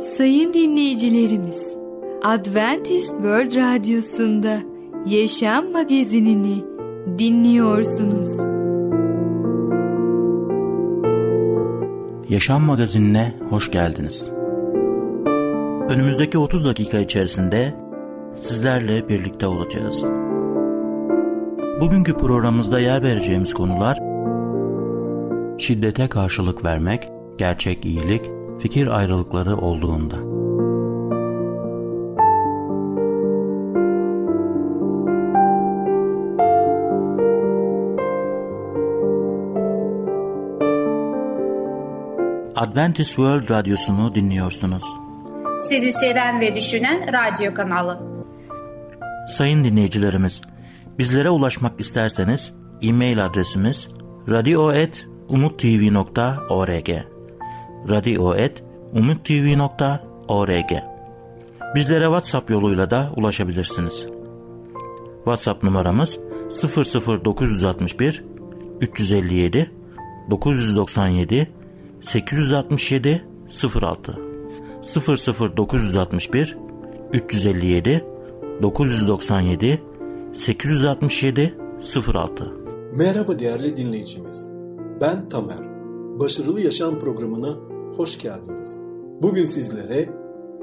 Sayın dinleyicilerimiz, Adventist World Radyosu'nda Yaşam Magazini'ni dinliyorsunuz. Yaşam Magazini'ne hoş geldiniz. Önümüzdeki 30 dakika içerisinde sizlerle birlikte olacağız. Bugünkü programımızda yer vereceğimiz konular: şiddete karşılık vermek, gerçek iyilik, fikir ayrılıkları olduğunda. Adventist World Radyosu'nu dinliyorsunuz. Sizi seven ve düşünen radyo kanalı. Sayın dinleyicilerimiz, bizlere ulaşmak isterseniz e-mail adresimiz radio@umuttv.org radio@umuttv.org. Bizlere WhatsApp yoluyla da ulaşabilirsiniz. WhatsApp numaramız 00961 357 997 867 06 00961 357 997 867 06. Merhaba değerli dinleyicimiz. Ben Tamer. Başarılı Yaşam programına hoş geldiniz. Bugün sizlere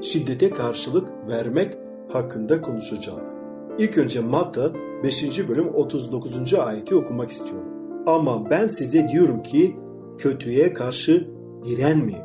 şiddete karşılık vermek hakkında konuşacağız. İlk önce Matta 5. bölüm 39. ayeti okumak istiyorum. Ama ben size diyorum ki kötüye karşı direnmeyin.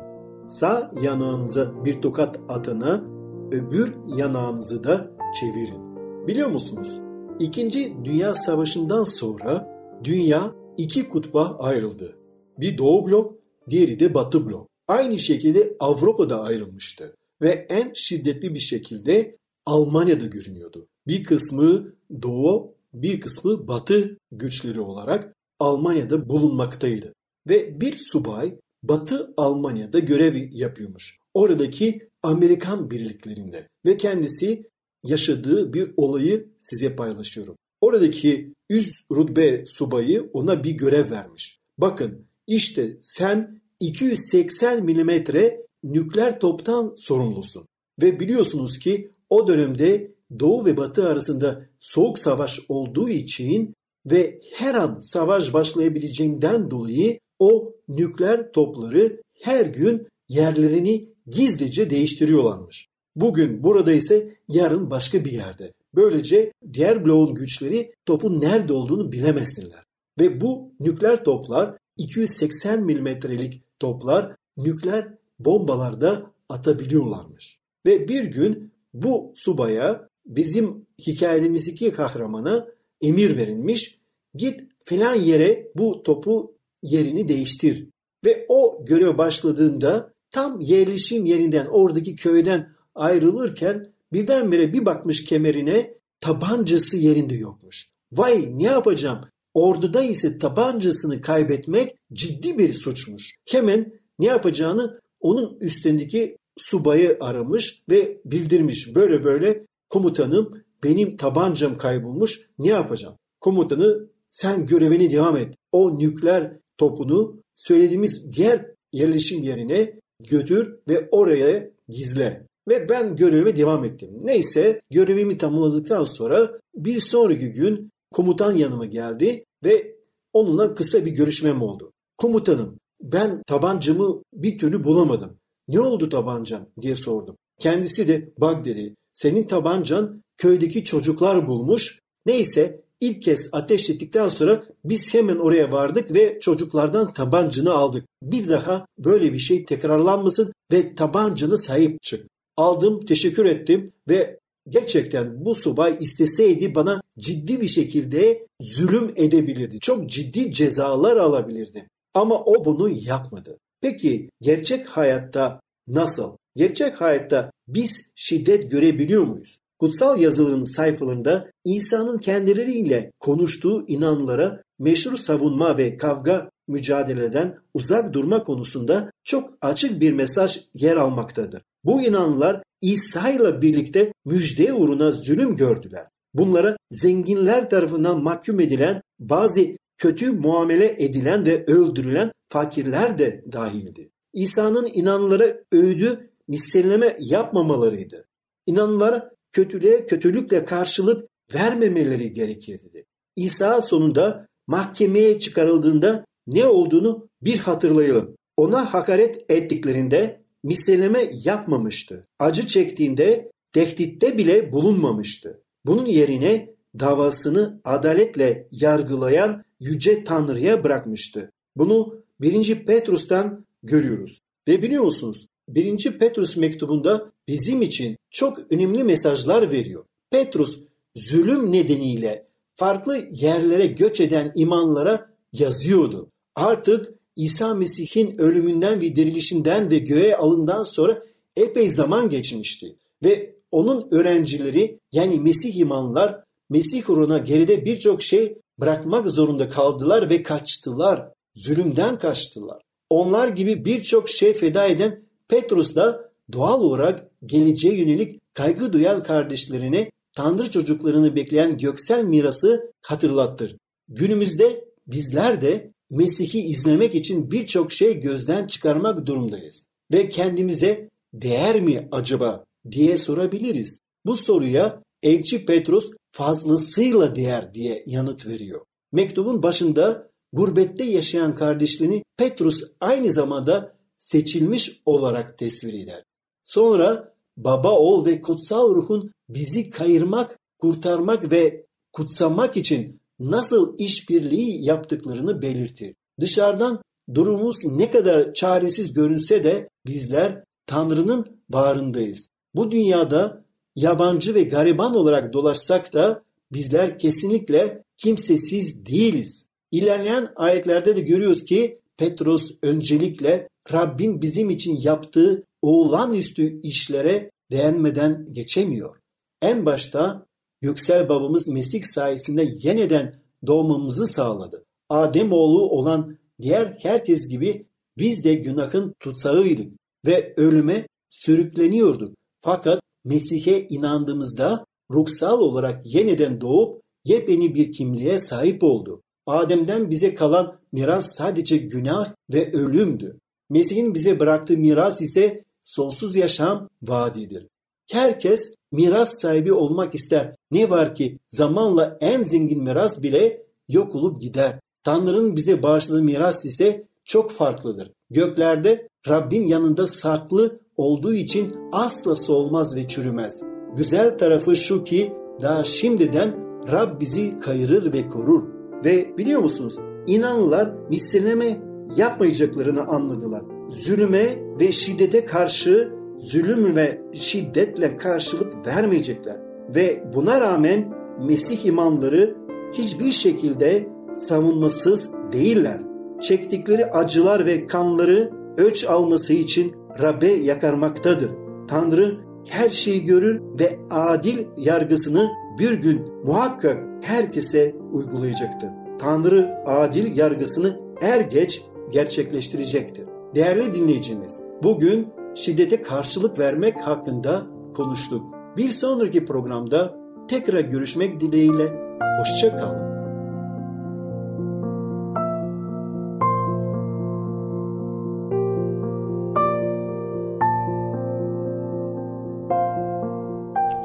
Sağ yanağınıza bir tokat atana öbür yanağınızı da çevirin. Biliyor musunuz? İkinci Dünya Savaşı'ndan sonra dünya iki kutba ayrıldı. Bir Doğu blok, diğeri de Batı blok. Aynı şekilde Avrupa'da ayrılmıştı ve en şiddetli bir şekilde Almanya'da görünüyordu. Bir kısmı Doğu, bir kısmı Batı güçleri olarak Almanya'da bulunmaktaydı. Ve bir subay Batı Almanya'da görev yapıyormuş. Oradaki Amerikan birliklerinde. Ve kendisi yaşadığı bir olayı size paylaşıyorum. Oradaki üst rütbe subayı ona bir görev vermiş. Bakın, İşte sen 280 milimetre nükleer toptan sorumlusun. Ve biliyorsunuz ki o dönemde Doğu ve Batı arasında soğuk savaş olduğu için ve her an savaş başlayabileceğinden dolayı o nükleer topları her gün yerlerini gizlice değiştiriyorlarmış. Bugün burada ise yarın başka bir yerde. Böylece diğer bloğun güçleri topun nerede olduğunu bilemezsinler. Ve bu nükleer toplar, 280 milimetrelik toplar, nükleer bombalarda atabiliyorlarmış. Ve bir gün bu subaya, bizim hikayemizdeki kahramana emir verilmiş. Git filan yere bu topu yerini değiştir. Ve o görev başladığında tam yerleşim yerinden, oradaki köyden ayrılırken birdenbire bir bakmış kemerine, tabancası yerinde yokmuş. Vay, ne yapacağım? Orduda ise tabancasını kaybetmek ciddi bir suçmuş. Hemen ne yapacağını onun üstündeki subayı aramış ve bildirmiş. Böyle komutanım, benim tabancam kaybolmuş, ne yapacağım? Komutanı, sen görevine devam et. O nükleer topunu söylediğimiz diğer yerleşim yerine götür ve oraya gizle. Ve ben görevime devam ettim. Neyse, görevimi tamamladıktan sonra bir sonraki gün komutan yanıma geldi ve onunla kısa bir görüşmem oldu. Komutanım, ben tabancamı bir türlü bulamadım. Ne oldu tabancam diye sordum. Kendisi de, bak dedi, senin tabancan köydeki çocuklar bulmuş. Neyse, ilk kez ateş ettikten sonra biz hemen oraya vardık ve çocuklardan tabancanı aldık. Bir daha böyle bir şey tekrarlanmasın ve tabancanı sahip çık. Aldım, teşekkür ettim ve gerçekten bu subay isteseydi bana ciddi bir şekilde zulüm edebilirdi. Çok ciddi cezalar alabilirdi. Ama o bunu yapmadı. Peki gerçek hayatta nasıl? Gerçek hayatta biz şiddet görebiliyor muyuz? Kutsal yazıların sayfalarında insanın kendileriyle konuştuğu inanlara meşru savunma ve kavga mücadeleden uzak durma konusunda çok açık bir mesaj yer almaktadır. Bu inanlar İsa ile birlikte müjde uğruna zulüm gördüler. Bunlara zenginler tarafından mahkum edilen, bazı kötü muamele edilen ve öldürülen fakirler de dahildi. İsa'nın inanlara öğüdü misilleme yapmamalarıydı. İnananlara kötülüğe kötülükle karşılık vermemeleri gerekirdi. İsa sonunda mahkemeye çıkarıldığında ne olduğunu bir hatırlayalım. Ona hakaret ettiklerinde misilleme yapmamıştı. Acı çektiğinde tehditte bile bulunmamıştı. Bunun yerine davasını adaletle yargılayan Yüce Tanrı'ya bırakmıştı. Bunu 1. Petrus'tan görüyoruz. Ve biliyor musunuz? 1. Petrus mektubunda bizim için çok önemli mesajlar veriyor. Petrus zulüm nedeniyle farklı yerlere göç eden imanlara yazıyordu. Artık İsa Mesih'in ölümünden ve dirilişinden ve göğe alından sonra epey zaman geçmişti. Ve onun öğrencileri yani Mesih imanlar Mesih uğruna geride birçok şey bırakmak zorunda kaldılar ve kaçtılar. Zulümden kaçtılar. Onlar gibi birçok şey feda eden Petrus da doğal olarak geleceğe yönelik kaygı duyan kardeşlerine Tanrı çocuklarını bekleyen göksel mirası hatırlattır. Günümüzde bizler de Mesih'i izlemek için birçok şey gözden çıkarmak durumdayız. Ve kendimize değer mi acaba diye sorabiliriz. Bu soruya Elçi Petrus fazlasıyla değer diye yanıt veriyor. Mektubun başında gurbette yaşayan kardeşlerini Petrus aynı zamanda seçilmiş olarak tasvir eder. Sonra baba, oğul ve kutsal ruhun bizi kayırmak, kurtarmak ve kutsamak için nasıl işbirliği yaptıklarını belirtir. Dışarıdan durumumuz ne kadar çaresiz görünse de bizler Tanrı'nın bağrındayız. Bu dünyada yabancı ve gariban olarak dolaşsak da bizler kesinlikle kimsesiz değiliz. İlerleyen ayetlerde de görüyoruz ki Petrus öncelikle Rabbin bizim için yaptığı olağanüstü işlere değinmeden geçemiyor. En başta göksel babamız Mesih sayesinde yeniden doğmamızı sağladı. Adem oğlu olan diğer herkes gibi biz de günahın tutsağıydık ve ölüme sürükleniyorduk. Fakat Mesih'e inandığımızda ruhsal olarak yeniden doğup yepyeni bir kimliğe sahip oldu. Adem'den bize kalan miras sadece günah ve ölümdü. Mesih'in bize bıraktığı miras ise sonsuz yaşam vaadidir. Herkes miras sahibi olmak ister. Ne var ki zamanla en zengin miras bile yok olup gider. Tanrı'nın bize bağışladığı miras ise çok farklıdır. Göklerde Rabbin yanında saklı olduğu için asla solmaz ve çürümez. Güzel tarafı şu ki daha şimdiden Rab bizi kayırır ve korur. Ve biliyor musunuz? İnanlılar misilleme yapmayacaklarını anladılar. Zulüme ve şiddete karşı zulüm ve şiddetle karşılık vermeyecekler. Ve buna rağmen Mesih imamları hiçbir şekilde savunmasız değiller. Çektikleri acılar ve kanları öç alması için Rab'be yakarmaktadır. Tanrı her şeyi görür ve adil yargısını bir gün muhakkak herkese uygulayacaktır. Tanrı adil yargısını er geç gerçekleştirecektir. Değerli dinleyicimiz, bugün şiddete karşılık vermek hakkında konuştuk. Bir sonraki programda tekrar görüşmek dileğiyle. Hoşça kalın.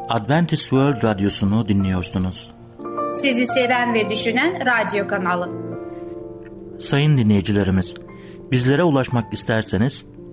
Adventist World Radyosu'nu dinliyorsunuz. Sizi seven ve düşünen radyo kanalı. Sayın dinleyicilerimiz, bizlere ulaşmak isterseniz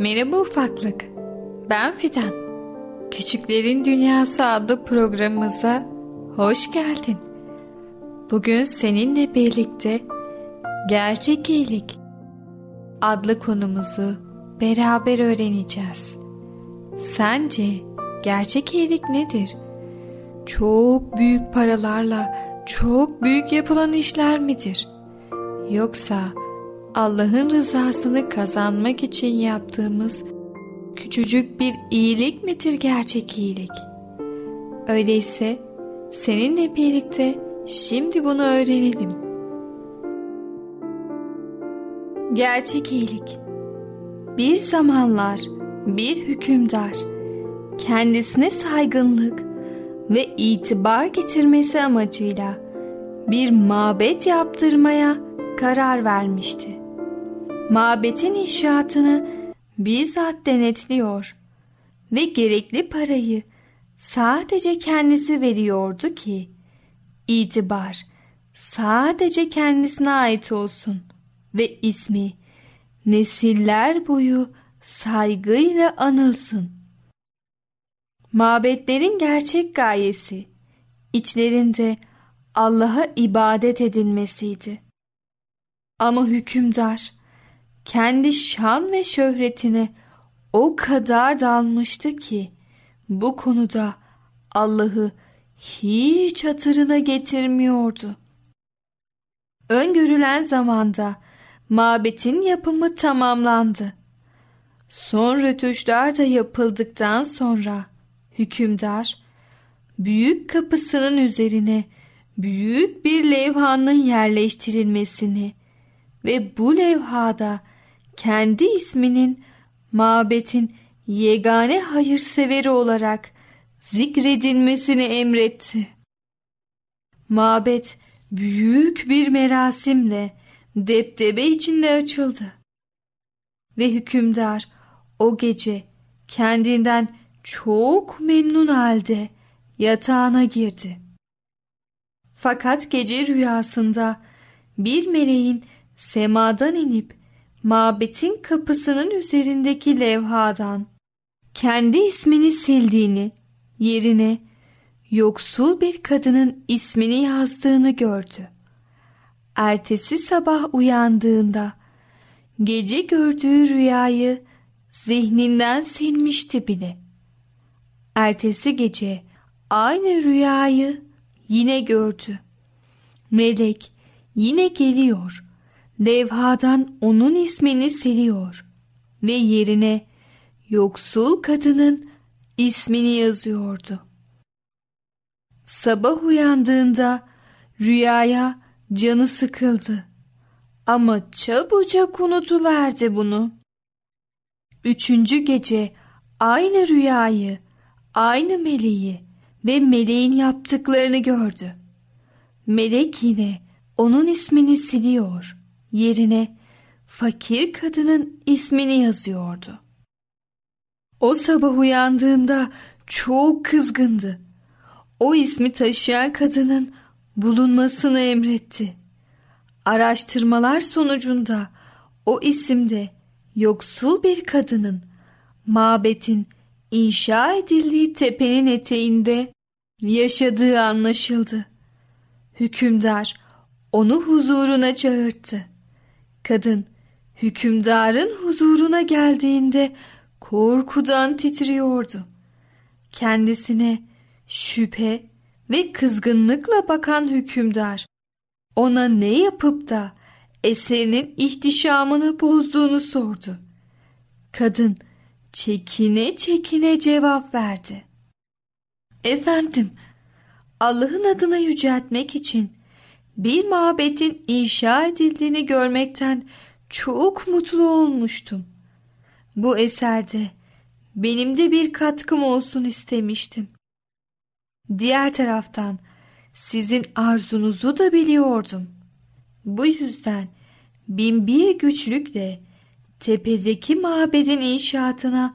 Merhaba ufaklık. Ben Fidan. Küçüklerin Dünyası adlı programımıza hoş geldin. Bugün seninle birlikte gerçek iyilik adlı konumuzu beraber öğreneceğiz. Sence gerçek iyilik nedir? Çok büyük paralarla çok büyük yapılan işler midir? Yoksa Allah'ın rızasını kazanmak için yaptığımız küçücük bir iyilik midir gerçek iyilik? Öyleyse seninle birlikte şimdi bunu öğrenelim. Gerçek iyilik. Bir zamanlar bir hükümdar kendisine saygınlık ve itibar getirmesi amacıyla bir mabet yaptırmaya karar vermişti. Mabetin inşaatını bizzat denetliyor ve gerekli parayı sadece kendisi veriyordu ki itibar sadece kendisine ait olsun ve ismi nesiller boyu saygıyla anılsın. Mabetlerin gerçek gayesi içlerinde Allah'a ibadet edilmesiydi. Ama hükümdar kendi şan ve şöhretine o kadar dalmıştı ki bu konuda Allah'ı hiç hatırına getirmiyordu. Öngörülen zamanda mabetin yapımı tamamlandı. Son rötuşlar da yapıldıktan sonra hükümdar büyük kapısının üzerine büyük bir levhanın yerleştirilmesini ve bu levhada kendi isminin mabetin yegane hayırseveri olarak zikredilmesini emretti. Mabet büyük bir merasimle deptebe içinde açıldı ve hükümdar o gece kendinden çok memnun halde yatağına girdi. Fakat gece rüyasında bir meleğin semadan inip mabetin kapısının üzerindeki levhadan kendi ismini sildiğini, yerine yoksul bir kadının ismini yazdığını gördü. Ertesi sabah uyandığında gece gördüğü rüyayı zihninden silmişti bile. Ertesi gece aynı rüyayı yine gördü. Melek yine geliyor, levhadan onun ismini siliyor ve yerine yoksul kadının ismini yazıyordu. Sabah uyandığında rüyaya canı sıkıldı ama çabucak unutuverdi bunu. 3. gece aynı rüyayı, aynı meleği ve meleğin yaptıklarını gördü. Melek yine onun ismini siliyor, yerine fakir kadının ismini yazıyordu. O sabah uyandığında çok kızgındı. O ismi taşıyan kadının bulunmasını emretti. Araştırmalar sonucunda o isimde yoksul bir kadının mabetin inşa edildiği tepenin eteğinde yaşadığı anlaşıldı. Hükümdar onu huzuruna çağırdı. Kadın hükümdarın huzuruna geldiğinde korkudan titriyordu. Kendisine şüphe ve kızgınlıkla bakan hükümdar ona ne yapıp da eserinin ihtişamını bozduğunu sordu. Kadın çekine çekine cevap verdi. "Efendim, Allah'ın adını yüceltmek için bir mabetin inşa edildiğini görmekten çok mutlu olmuştum. Bu eserde benim de bir katkım olsun istemiştim. Diğer taraftan sizin arzunuzu da biliyordum. Bu yüzden binbir güçlükle tepedeki mabedin inşaatına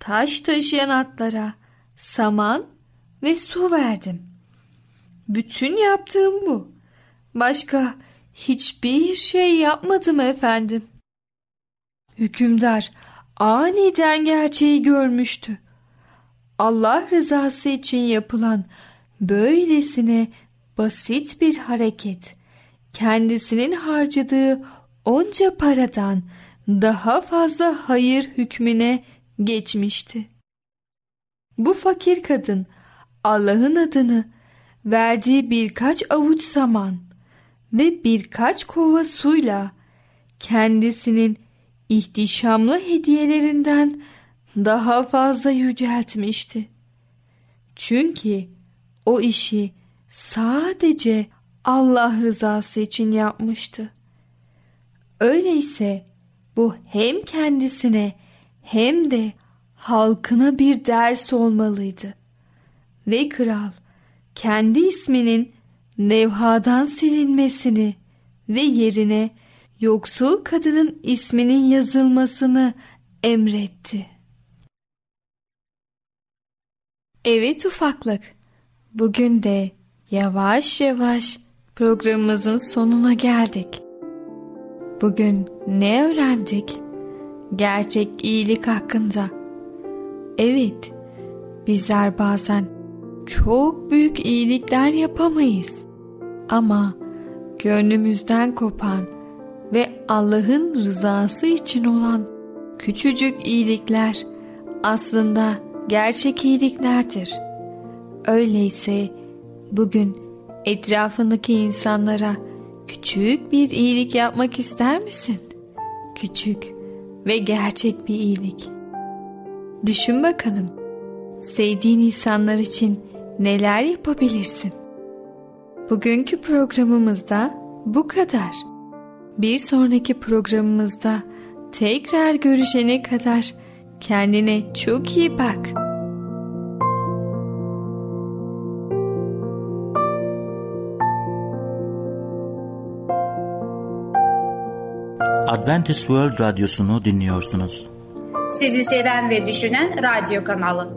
taş taşıyan atlara saman ve su verdim. Bütün yaptığım bu. Başka hiçbir şey yapmadım efendim." Hükümdar aniden gerçeği görmüştü. Allah rızası için yapılan böylesine basit bir hareket, kendisinin harcadığı onca paradan daha fazla hayır hükmüne geçmişti. Bu fakir kadın Allah'ın adını verdiği birkaç avuç saman ve birkaç kova suyla kendisinin ihtişamlı hediyelerinden daha fazla yüceltmişti. Çünkü o işi sadece Allah rızası için yapmıştı. Öyleyse bu hem kendisine hem de halkına bir ders olmalıydı. Ve kral kendi isminin levhadan silinmesini ve yerine yoksul kadının isminin yazılmasını emretti. Evet ufaklık, bugün de yavaş yavaş programımızın sonuna geldik. Bugün ne öğrendik? Gerçek iyilik hakkında. Evet, bizler bazen çok büyük iyilikler yapamayız. Ama gönlümüzden kopan ve Allah'ın rızası için olan küçücük iyilikler aslında gerçek iyiliklerdir. Öyleyse bugün etrafındaki insanlara küçük bir iyilik yapmak ister misin? Küçük ve gerçek bir iyilik. Düşün bakalım, sevdiğin insanlar için neler yapabilirsin? Bugünkü programımızda bu kadar. Bir sonraki programımızda tekrar görüşene kadar kendine çok iyi bak. Adventist World Radyosu'nu dinliyorsunuz. Sizi seven ve düşünen radyo kanalı.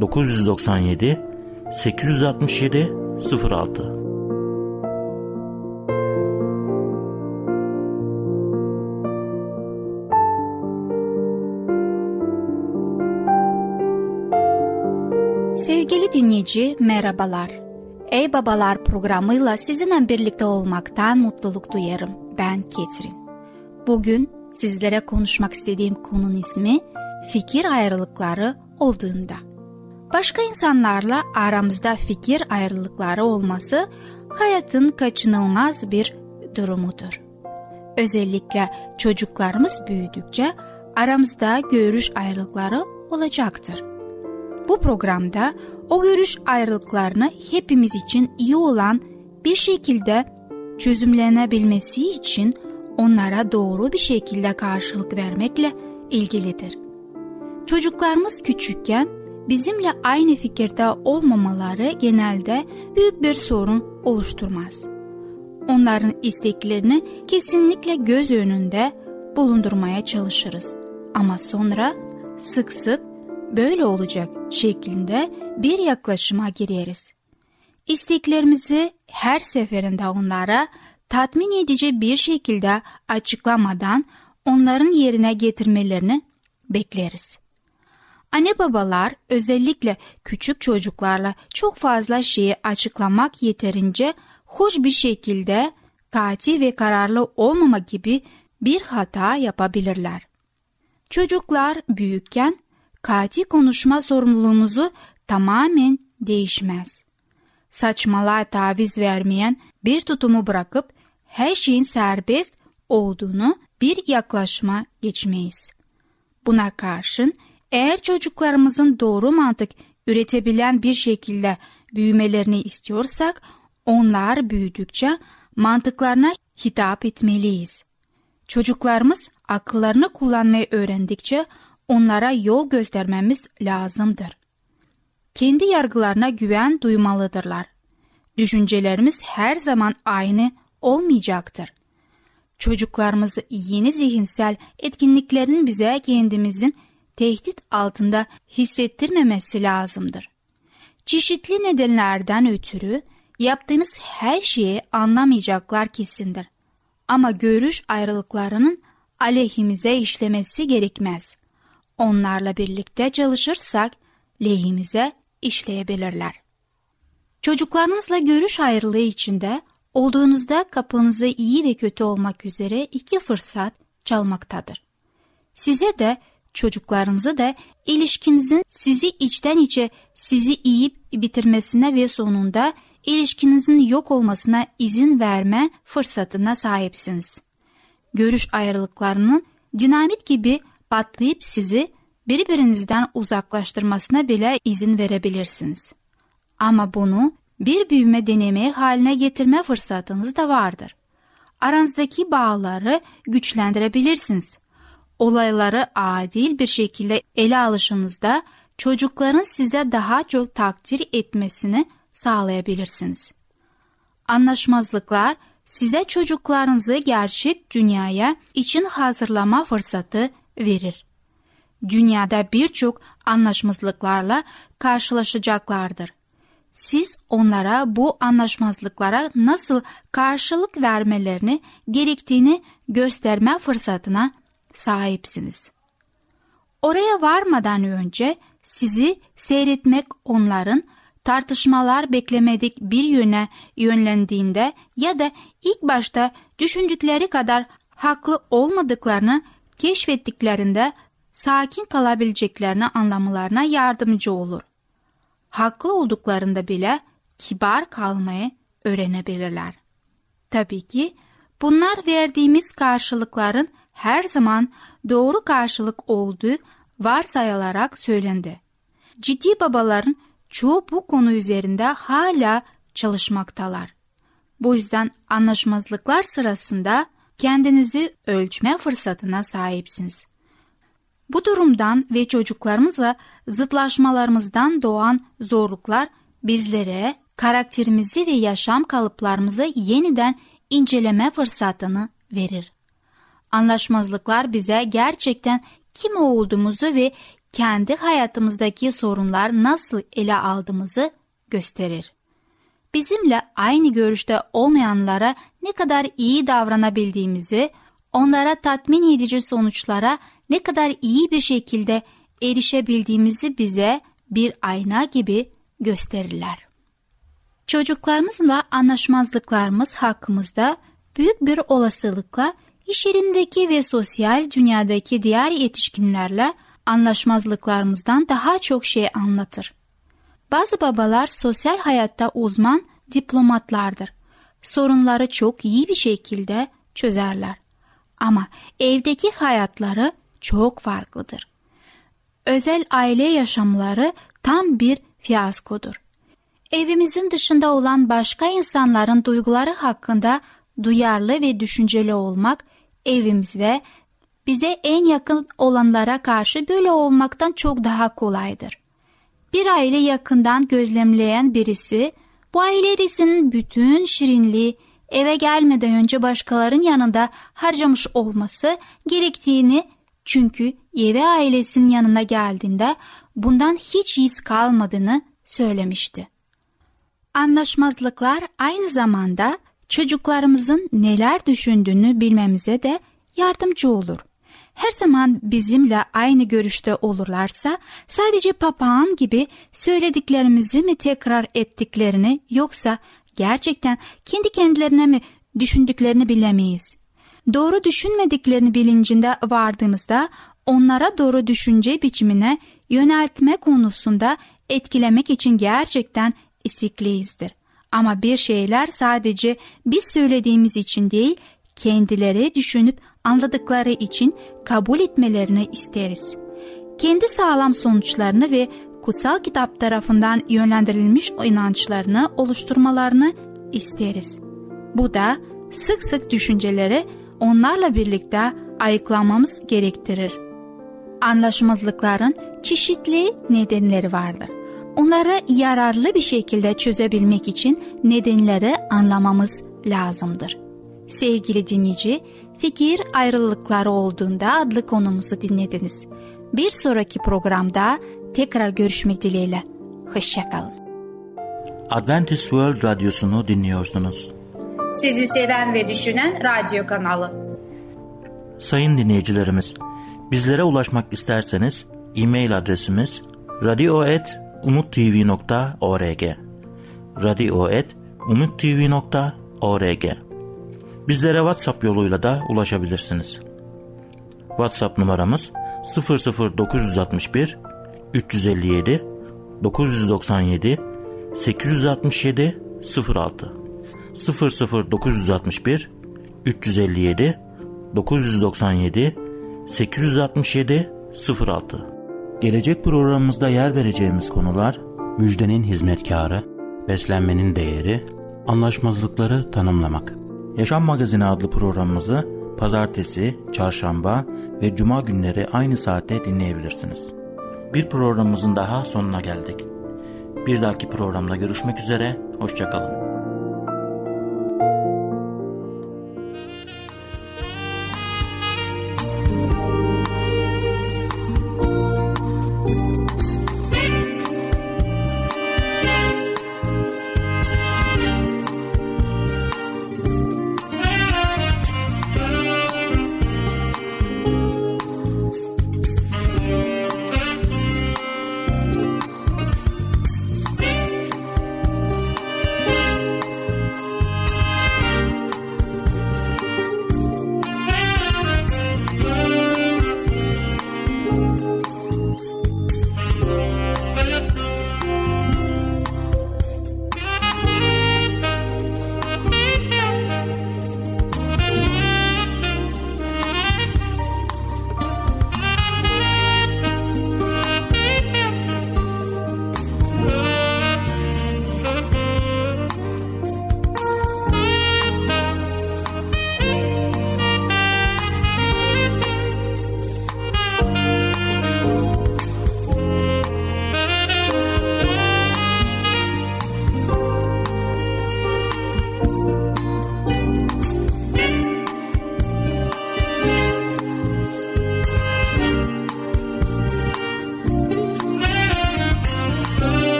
997 867 06. Sevgili dinleyici, merhabalar. Ey Babalar programıyla sizinle birlikte olmaktan mutluluk duyarım. Ben Ketrin. Bugün sizlere konuşmak istediğim konunun ismi fikir ayrılıkları olduğunda. Başka insanlarla aramızda fikir ayrılıkları olması hayatın kaçınılmaz bir durumudur. Özellikle çocuklarımız büyüdükçe aramızda görüş ayrılıkları olacaktır. Bu programda o görüş ayrılıklarını hepimiz için iyi olan bir şekilde çözümlenebilmesi için onlara doğru bir şekilde karşılık vermekle ilgilidir. Çocuklarımız küçükken bizimle aynı fikirde olmamaları genelde büyük bir sorun oluşturmaz. Onların isteklerini kesinlikle göz önünde bulundurmaya çalışırız. Ama sonra sık sık böyle olacak şeklinde bir yaklaşıma gireriz. İsteklerimizi her seferinde onlara tatmin edici bir şekilde açıklamadan onların yerine getirmelerini bekleriz. Anne babalar özellikle küçük çocuklarla çok fazla şeyi açıklamak yeterince hoş bir şekilde katı ve kararlı olmama gibi bir hata yapabilirler. Çocuklar büyükken katı konuşma sorumluluğumuzu tamamen değişmez. Saçmalığa taviz vermeyen bir tutumu bırakıp her şeyin serbest olduğunu bir yaklaşıma geçmeyiz. Buna karşın eğer çocuklarımızın doğru mantık üretebilen bir şekilde büyümelerini istiyorsak onlar büyüdükçe mantıklarına hitap etmeliyiz. Çocuklarımız akıllarını kullanmayı öğrendikçe onlara yol göstermemiz lazımdır. Kendi yargılarına güven duymalıdırlar. Düşüncelerimiz her zaman aynı olmayacaktır. Çocuklarımızı yeni zihinsel etkinliklerin bize kendimizin tehdit altında hissettirmemesi lazımdır. Çeşitli nedenlerden ötürü yaptığımız her şeyi anlamayacaklar kesindir. Ama görüş ayrılıklarının aleyhimize işlemesi gerekmez. Onlarla birlikte çalışırsak lehimize işleyebilirler. Çocuklarınızla görüş ayrılığı içinde olduğunuzda kapınızı iyi ve kötü olmak üzere iki fırsat çalmaktadır. Size de çocuklarınızı da ilişkinizin sizi içten içe sizi yiyip bitirmesine ve sonunda ilişkinizin yok olmasına izin verme fırsatına sahipsiniz. Görüş ayrılıklarının dinamit gibi patlayıp sizi birbirinizden uzaklaştırmasına bile izin verebilirsiniz. Ama bunu bir büyüme deneyimi haline getirme fırsatınız da vardır. Aranızdaki bağları güçlendirebilirsiniz. Olayları adil bir şekilde ele alışınızda çocukların size daha çok takdir etmesini sağlayabilirsiniz. Anlaşmazlıklar size çocuklarınızı gerçek dünyaya için hazırlama fırsatı verir. Dünyada birçok anlaşmazlıklarla karşılaşacaklardır. Siz onlara bu anlaşmazlıklara nasıl karşılık vermelerini gerektiğini gösterme fırsatına sahipsiniz. Oraya varmadan önce sizi seyretmek onların tartışmalar beklemedik bir yöne yönlendiğinde ya da ilk başta düşündükleri kadar haklı olmadıklarını keşfettiklerinde sakin kalabileceklerini anlamalarına yardımcı olur. Haklı olduklarında bile kibar kalmayı öğrenebilirler. Tabii ki bunlar verdiğimiz karşılıkların her zaman doğru karşılık olduğu varsayılarak söylendi. Ciddi babaların çoğu bu konu üzerinde hala çalışmaktalar. Bu yüzden anlaşmazlıklar sırasında kendinizi ölçme fırsatına sahipsiniz. Bu durumdan ve çocuklarımızla zıtlaşmalarımızdan doğan zorluklar bizlere karakterimizi ve yaşam kalıplarımızı yeniden inceleme fırsatını verir. Anlaşmazlıklar bize gerçekten kim olduğumuzu ve kendi hayatımızdaki sorunlar nasıl ele aldığımızı gösterir. Bizimle aynı görüşte olmayanlara ne kadar iyi davranabildiğimizi, onlara tatmin edici sonuçlara ne kadar iyi bir şekilde erişebildiğimizi bize bir ayna gibi gösterirler. Çocuklarımızla anlaşmazlıklarımız hakkımızda büyük bir olasılıkla iş yerindeki ve sosyal dünyadaki diğer yetişkinlerle anlaşmazlıklarımızdan daha çok şey anlatır. Bazı babalar sosyal hayatta uzman diplomatlardır. Sorunları çok iyi bir şekilde çözerler. Ama evdeki hayatları çok farklıdır. Özel aile yaşamları tam bir fiyaskodur. Evimizin dışında olan başka insanların duyguları hakkında duyarlı ve düşünceli olmak, evimizde bize en yakın olanlara karşı böyle olmaktan çok daha kolaydır. Bir aile yakından gözlemleyen birisi, bu ailesinin bütün şirinliği eve gelmeden önce başkalarının yanında harcamış olması gerektiğini, çünkü eve ailesinin yanına geldiğinde bundan hiç iz kalmadığını söylemişti. Anlaşmazlıklar aynı zamanda çocuklarımızın neler düşündüğünü bilmemize de yardımcı olur. Her zaman bizimle aynı görüşte olurlarsa sadece papağan gibi söylediklerimizi mi tekrar ettiklerini yoksa gerçekten kendi kendilerine mi düşündüklerini bilemeyiz. Doğru düşünmediklerini bilincinde vardığımızda onlara doğru düşünce biçimine yöneltme konusunda etkilemek için gerçekten istekliyizdir. Ama bir şeyler sadece biz söylediğimiz için değil, kendileri düşünüp anladıkları için kabul etmelerini isteriz. Kendi sağlam sonuçlarını ve kutsal kitap tarafından yönlendirilmiş inançlarını oluşturmalarını isteriz. Bu da sık sık düşünceleri onlarla birlikte ayıklamamız gerektirir. Anlaşmazlıkların çeşitli nedenleri vardır. Onları yararlı bir şekilde çözebilmek için nedenleri anlamamız lazımdır. Sevgili dinleyici, fikir ayrılıkları olduğunda adlı konumuzu dinlediniz. Bir sonraki programda tekrar görüşmek dileğiyle. Hoşça kalın. Adventist World Radyosu'nu dinliyorsunuz. Sizi seven ve düşünen radyo kanalı. Sayın dinleyicilerimiz, bizlere ulaşmak isterseniz e-mail adresimiz radio@umuttv.org radio@umuttv.org. Bizlere WhatsApp yoluyla da ulaşabilirsiniz. WhatsApp numaramız 00961 357 997 867 06 00961 357 997 867 06. Gelecek programımızda yer vereceğimiz konular: müjdenin hizmetkarı, beslenmenin değeri, anlaşmazlıkları tanımlamak. Yaşam Magazini adlı programımızı pazartesi, çarşamba ve cuma günleri aynı saatte dinleyebilirsiniz. Bir programımızın daha sonuna geldik. Bir dahaki programda görüşmek üzere, hoşça kalın.